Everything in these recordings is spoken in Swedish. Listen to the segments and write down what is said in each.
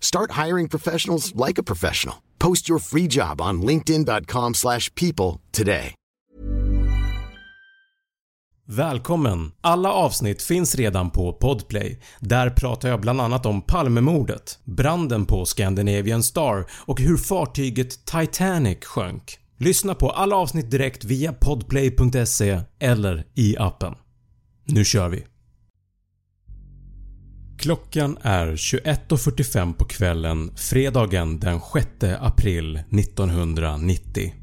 Start hiring professionals like a professional. Post your free job on linkedin.com/people today. Välkommen! Alla avsnitt finns redan på Podplay. Där pratar jag bland annat om Palmemordet, branden på Scandinavian Star och hur fartyget Titanic sjönk. Lyssna på alla avsnitt direkt via podplay.se eller i appen. Nu kör vi! Klockan är 21:45 på kvällen fredagen den 6 april 1990.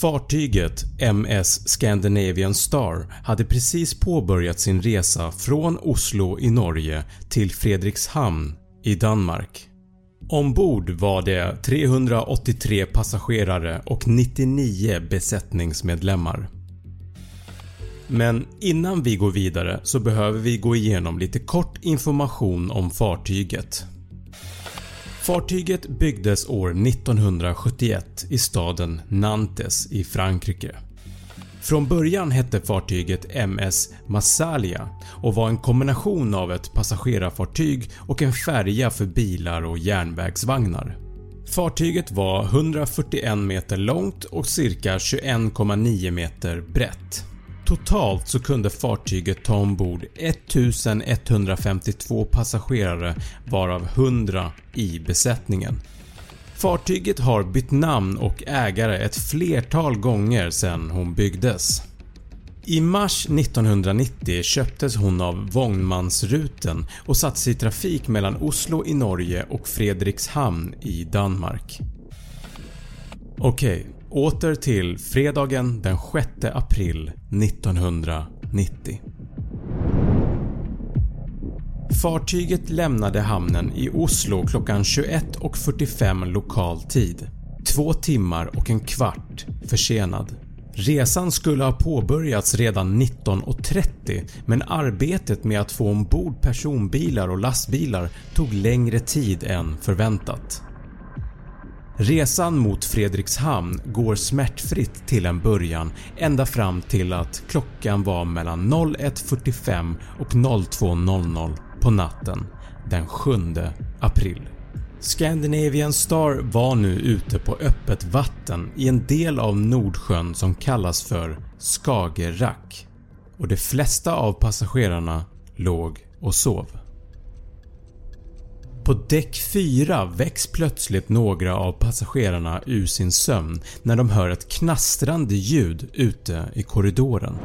Fartyget MS Scandinavian Star hade precis påbörjat sin resa från Oslo i Norge till Fredrikshavn i Danmark. Ombord var det 383 passagerare och 99 besättningsmedlemmar. Men innan vi går vidare så behöver vi gå igenom lite kort information om fartyget. Fartyget byggdes år 1971 i staden Nantes i Frankrike. Från början hette fartyget MS Massalia och var en kombination av ett passagerarfartyg och en färja för bilar och järnvägsvagnar. Fartyget var 141 meter långt och cirka 21,9 meter brett. Totalt så kunde fartyget ta ombord 1152 passagerare varav 100 i besättningen. Fartyget har bytt namn och ägare ett flertal gånger sedan hon byggdes. I mars 1990 köptes hon av Vognmansruten och sattes i trafik mellan Oslo i Norge och Fredrikshamn i Danmark. Okej. Åter till fredagen den 6 april 1990. Fartyget lämnade hamnen i Oslo klockan 21:45 lokal tid. 2 timmar och en kvart försenad. Resan skulle ha påbörjats redan 19:30 men arbetet med att få ombord personbilar och lastbilar tog längre tid än förväntat. Resan mot Fredrikshamn går smärtfritt till en början ända fram till att klockan var mellan 01:45 och 02:00 på natten den 7 april. Scandinavian Star var nu ute på öppet vatten i en del av Nordsjön som kallas för Skagerrak och de flesta av passagerarna låg och sov. På däck 4 väcks plötsligt några av passagerarna ur sin sömn när de hör ett knastrande ljud ute i korridoren.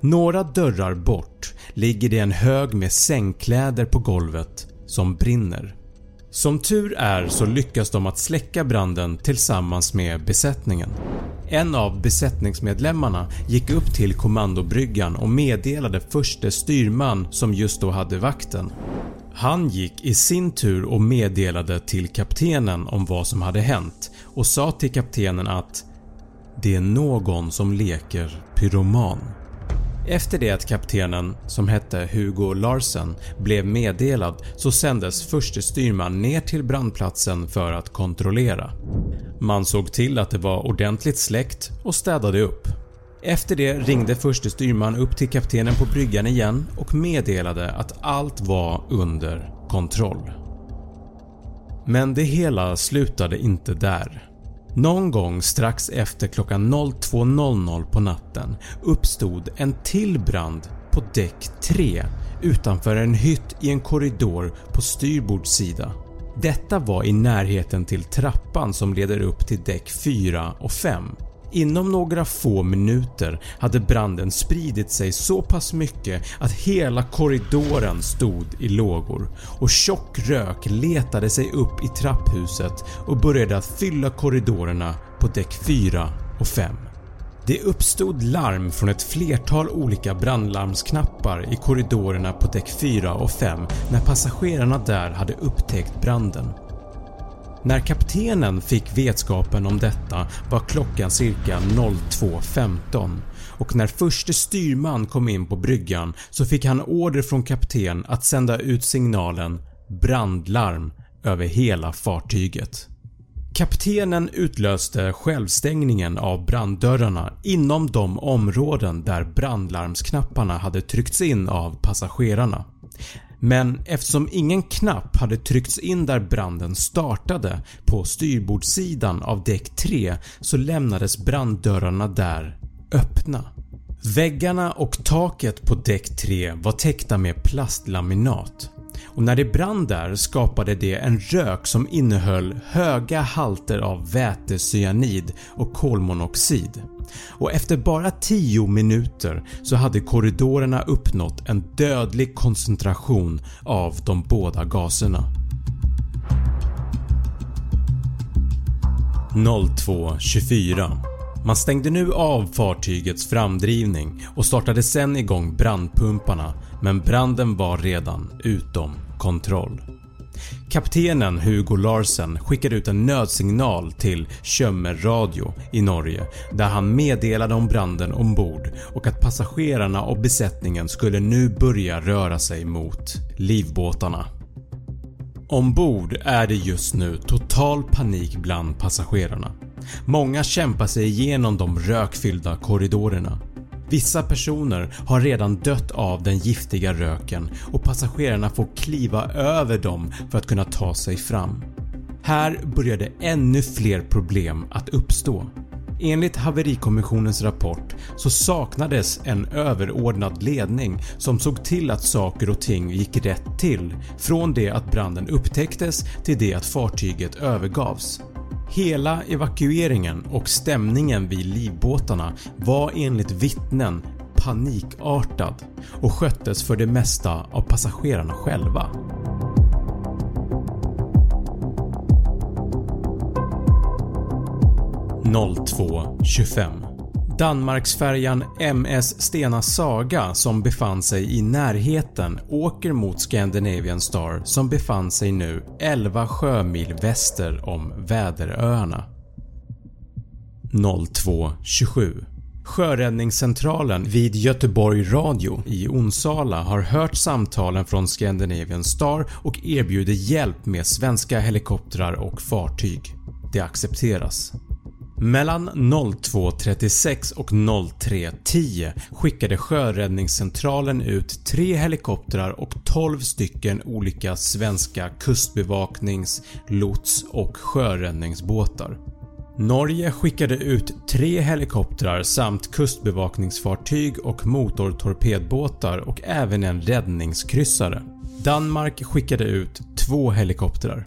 Några dörrar bort ligger det en hög med sängkläder på golvet som brinner. Som tur är så lyckas de att släcka branden tillsammans med besättningen. En av besättningsmedlemmarna gick upp till kommandobryggan och meddelade förste styrman som just då hade vakten. Han gick i sin tur och meddelade till kaptenen om vad som hade hänt och sa till kaptenen att det är någon som leker pyroman. Efter det att kaptenen, som hette Hugo Larsen, blev meddelad så sändes förste styrman ner till brandplatsen för att kontrollera. Man såg till att det var ordentligt släckt och städade upp. Efter det ringde förste styrman upp till kaptenen på bryggan igen och meddelade att allt var under kontroll. Men det hela slutade inte där. Någon gång strax efter klockan 02.00 på natten uppstod en till brand på däck 3 utanför en hytt i en korridor på styrbordssida. Detta var i närheten till trappan som leder upp till däck 4 och 5. Inom några få minuter hade branden spridit sig så pass mycket att hela korridoren stod i lågor och tjock rök letade sig upp i trapphuset och började att fylla korridorerna på däck 4 och 5. Det uppstod larm från ett flertal olika brandlarmsknappar i korridorerna på däck 4 och 5 när passagerarna där hade upptäckt branden. När kaptenen fick vetskapen om detta var klockan cirka 02.15 och när förste styrman kom in på bryggan så fick han order från kapten att sända ut signalen brandlarm över hela fartyget. Kaptenen utlöste självstängningen av branddörrarna inom de områden där brandlarmsknapparna hade tryckts in av passagerarna. Men eftersom ingen knapp hade tryckts in där branden startade på styrbordssidan av däck 3 så lämnades branddörrarna där öppna. Väggarna och taket på däck 3 var täckta med plastlaminat och när det brann där skapade det en rök som innehöll höga halter av vätecyanid och kolmonoxid. Och efter bara 10 minuter så hade korridorerna uppnått en dödlig koncentration av de båda gaserna. 02:24. Man stängde nu av fartygets framdrivning och startade sen igång brandpumparna, men branden var redan utom kontroll. Kaptenen Hugo Larsen skickade ut en nödsignal till Göteborg Radio i Norge där han meddelade om branden ombord och att passagerarna och besättningen skulle nu börja röra sig mot livbåtarna. Ombord är det just nu total panik bland passagerarna. Många kämpar sig igenom de rökfyllda korridorerna. Vissa personer har redan dött av den giftiga röken och passagerarna får kliva över dem för att kunna ta sig fram. Här började ännu fler problem att uppstå. Enligt haverikommissionens rapport så saknades en överordnad ledning som såg till att saker och ting gick rätt till från det att branden upptäcktes till det att fartyget övergavs. Hela evakueringen och stämningen vid livbåtarna var enligt vittnen panikartad och sköttes för det mesta av passagerarna själva. 02:25. Danmarksfärjan MS Stena Saga som befann sig i närheten åker mot Scandinavian Star som befann sig nu 11 sjömil väster om Väderöarna. 02:27. Sjöräddningscentralen vid Göteborg Radio i Onsala har hört samtalen från Scandinavian Star och erbjuder hjälp med svenska helikoptrar och fartyg. Det accepteras. Mellan 02:36 och 03:10 skickade sjöräddningscentralen ut 3 helikoptrar och 12 stycken olika svenska kustbevaknings-, lots- och sjöräddningsbåtar. Norge skickade ut 3 helikoptrar samt kustbevakningsfartyg och motortorpedbåtar och även en räddningskryssare. Danmark skickade ut 2 helikoptrar.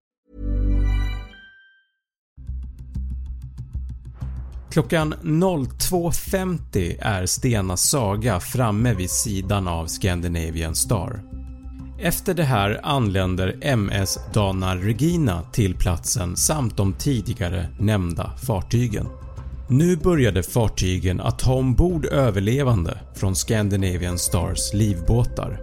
Klockan 02.50 är Stena Saga framme vid sidan av Scandinavian Star. Efter det här anländer MS Dana Regina till platsen samt de tidigare nämnda fartygen. Nu började fartygen att ta ombord överlevande från Scandinavian Stars livbåtar.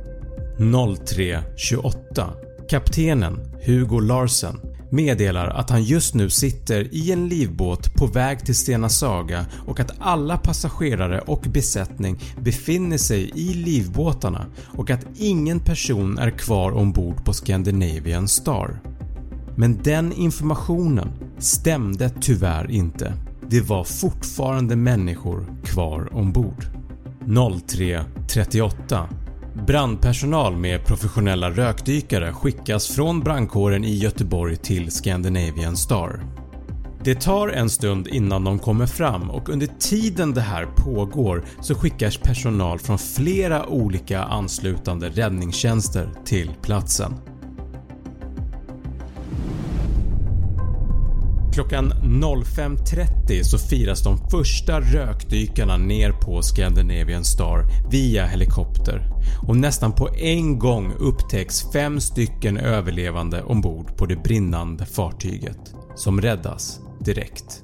03.28. Kaptenen Hugo Larsen meddelar att han just nu sitter i en livbåt på väg till Stena Saga och att alla passagerare och besättning befinner sig i livbåtarna och att ingen person är kvar ombord på Scandinavian Star. Men den informationen stämde tyvärr inte. Det var fortfarande människor kvar ombord. 03.38. Brandpersonal med professionella rökdykare skickas från brandkåren i Göteborg till Scandinavian Star. Det tar en stund innan de kommer fram och under tiden det här pågår så skickas personal från flera olika anslutande räddningstjänster till platsen. Klockan 05.30 så firas de första rökdykarna ner på Scandinavian Star via helikopter och nästan på en gång upptäcks 5 stycken överlevande ombord på det brinnande fartyget som räddas direkt.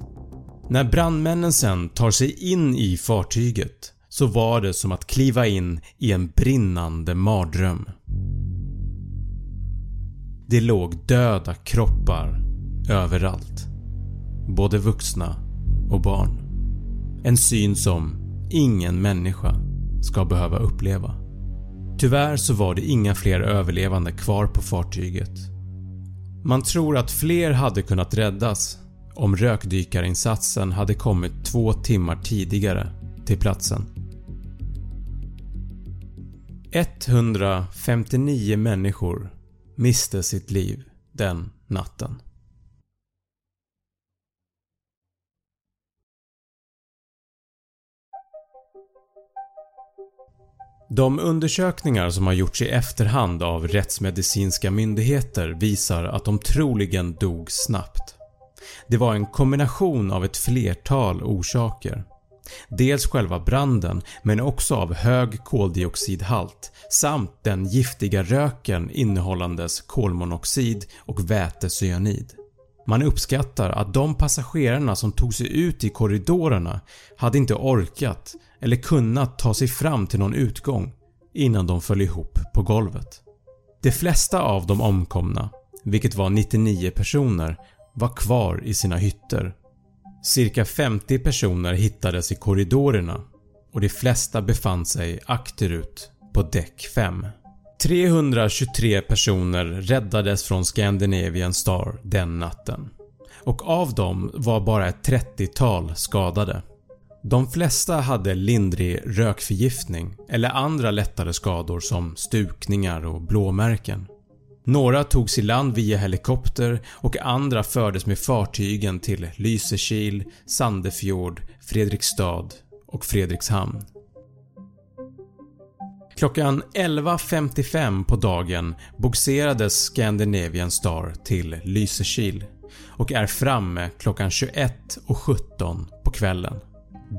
När brandmännen sen tar sig in i fartyget så var det som att kliva in i en brinnande mardröm. Det låg döda kroppar överallt. Både vuxna och barn. En syn som ingen människa ska behöva uppleva. Tyvärr så var det inga fler överlevande kvar på fartyget. Man tror att fler hade kunnat räddas om rökdykarinsatsen hade kommit 2 timmar tidigare till platsen. 159 människor miste sitt liv den natten. De undersökningar som har gjorts i efterhand av rättsmedicinska myndigheter visar att de troligen dog snabbt. Det var en kombination av ett flertal orsaker. Dels själva branden men också av hög koldioxidhalt samt den giftiga röken innehållandes kolmonoxid och vätecyanid. Man uppskattar att de passagerarna som tog sig ut i korridorerna hade inte orkat eller kunnat ta sig fram till någon utgång innan de föll ihop på golvet. De flesta av de omkomna, vilket var 99 personer, var kvar i sina hytter. Cirka 50 personer hittades i korridorerna och de flesta befann sig akterut på däck 5. 323 personer räddades från Scandinavian Star den natten och av dem var bara ett 30-tal skadade. De flesta hade lindrig rökförgiftning eller andra lättare skador som stukningar och blåmärken. Några togs i land via helikopter och andra fördes med fartygen till Lysekil, Sandefjord, Fredrikshavn och Fredrikshavn. Klockan 11.55 på dagen bogserades Scandinavian Star till Lysekil och är framme klockan 21.17 på kvällen.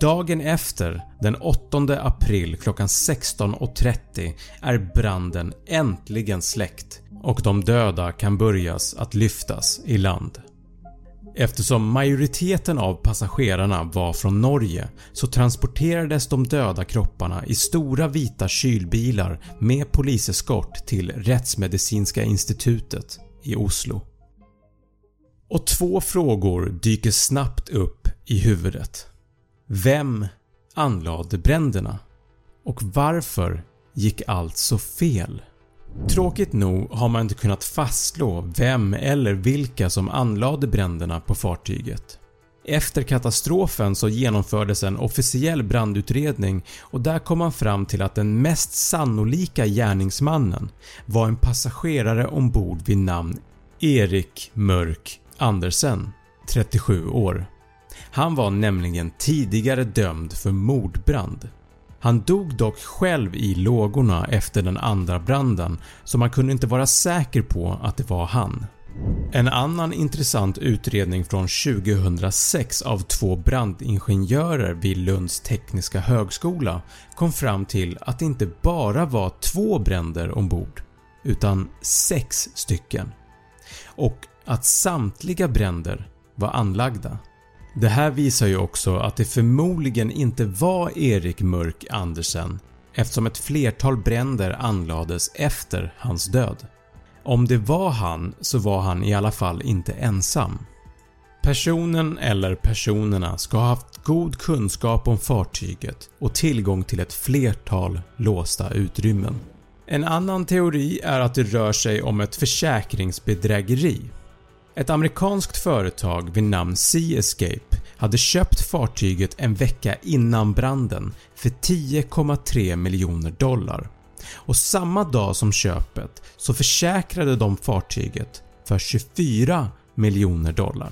Dagen efter, den 8 april klockan 16.30, är branden äntligen släckt och de döda kan börjas att lyftas i land. Eftersom majoriteten av passagerarna var från Norge så transporterades de döda kropparna i stora vita kylbilar med poliseskort till Rättsmedicinska institutet i Oslo. Och 2 frågor dyker snabbt upp i huvudet. Vem anlade bränderna? Och varför gick allt så fel? Tråkigt nog har man inte kunnat fastslå vem eller vilka som anlade bränderna på fartyget. Efter katastrofen så genomfördes en officiell brandutredning och där kom man fram till att den mest sannolika gärningsmannen var en passagerare ombord vid namn Erik Mörk Andersen, 37 år. Han var nämligen tidigare dömd för mordbrand. Han dog dock själv i lågorna efter den andra branden, så man kunde inte vara säker på att det var han. En annan intressant utredning från 2006 av två brandingenjörer vid Lunds tekniska högskola kom fram till att det inte bara var 2 bränder ombord utan 6 stycken, och att samtliga bränder var anlagda. Det här visar ju också att det förmodligen inte var Erik Mörk Andersen, eftersom ett flertal bränder anlades efter hans död. Om det var han så var han i alla fall inte ensam. Personen eller personerna ska ha haft god kunskap om fartyget och tillgång till ett flertal låsta utrymmen. En annan teori är att det rör sig om ett försäkringsbedrägeri. Ett amerikanskt företag vid namn Sea Escape hade köpt fartyget en vecka innan branden för $10,3 miljoner. Och samma dag som köpet så försäkrade de fartyget för $24 miljoner.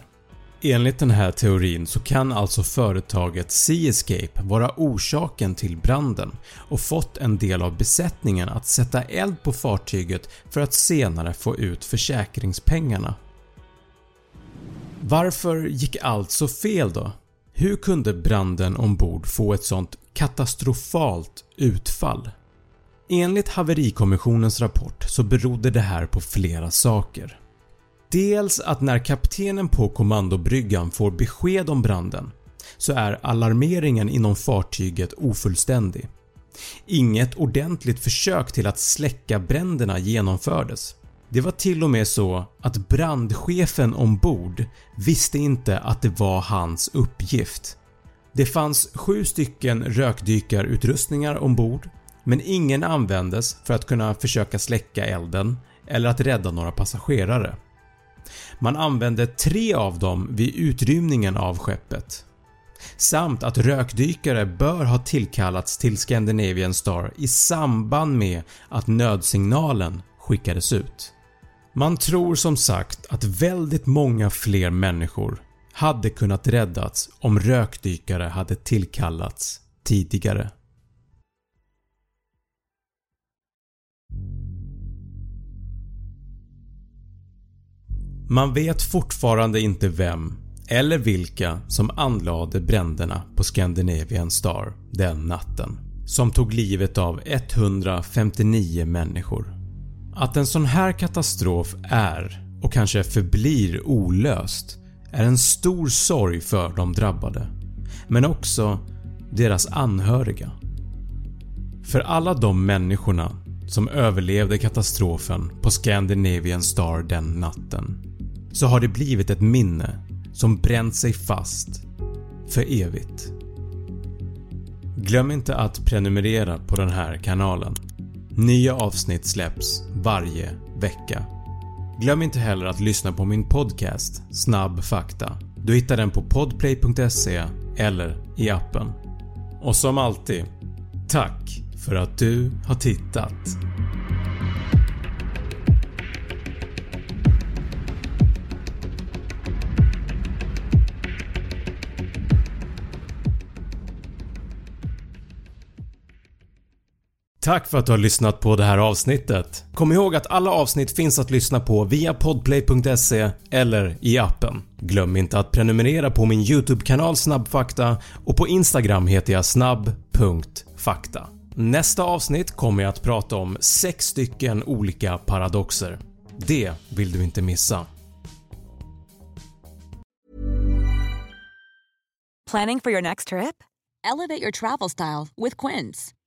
Enligt den här teorin så kan alltså företaget Sea Escape vara orsaken till branden och fått en del av besättningen att sätta eld på fartyget för att senare få ut försäkringspengarna. Varför gick allt så fel då? Hur kunde branden ombord få ett sånt katastrofalt utfall? Enligt haverikommissionens rapport så berodde det här på flera saker. Dels att när kaptenen på kommandobryggan får besked om branden så är alarmeringen inom fartyget ofullständig. Inget ordentligt försök till att släcka bränderna genomfördes. Det var till och med så att brandchefen ombord visste inte att det var hans uppgift. Det fanns 7 stycken rökdykarutrustningar ombord, men ingen användes för att kunna försöka släcka elden eller att rädda några passagerare. Man använde 3 av dem vid utrymningen av skeppet. Samt att rökdykare bör ha tillkallats till Scandinavian Star i samband med att nödsignalen skickades ut. Man tror som sagt att väldigt många fler människor hade kunnat räddas om rökdykare hade tillkallats tidigare. Man vet fortfarande inte vem eller vilka som anlade bränderna på Scandinavian Star den natten, som tog livet av 159 människor. Att en sån här katastrof är och kanske förblir olöst är en stor sorg för de drabbade, men också deras anhöriga. För alla de människorna som överlevde katastrofen på Scandinavian Star den natten så har det blivit ett minne som bränt sig fast för evigt. Glöm inte att prenumerera på den här kanalen. Nya avsnitt släpps varje vecka. Glöm inte heller att lyssna på min podcast Snabb Fakta. Du hittar den på podplay.se eller i appen. Och som alltid, tack för att du har tittat. Tack för att du har lyssnat på det här avsnittet. Kom ihåg att alla avsnitt finns att lyssna på via podplay.se eller i appen. Glöm inte att prenumerera på min YouTube-kanal Snabbfakta, och på Instagram heter jag snabb.fakta. Nästa avsnitt kommer jag att prata om 6 stycken olika paradoxer. Det vill du inte missa. Planning for your next trip? Elevate your travel style with Quince.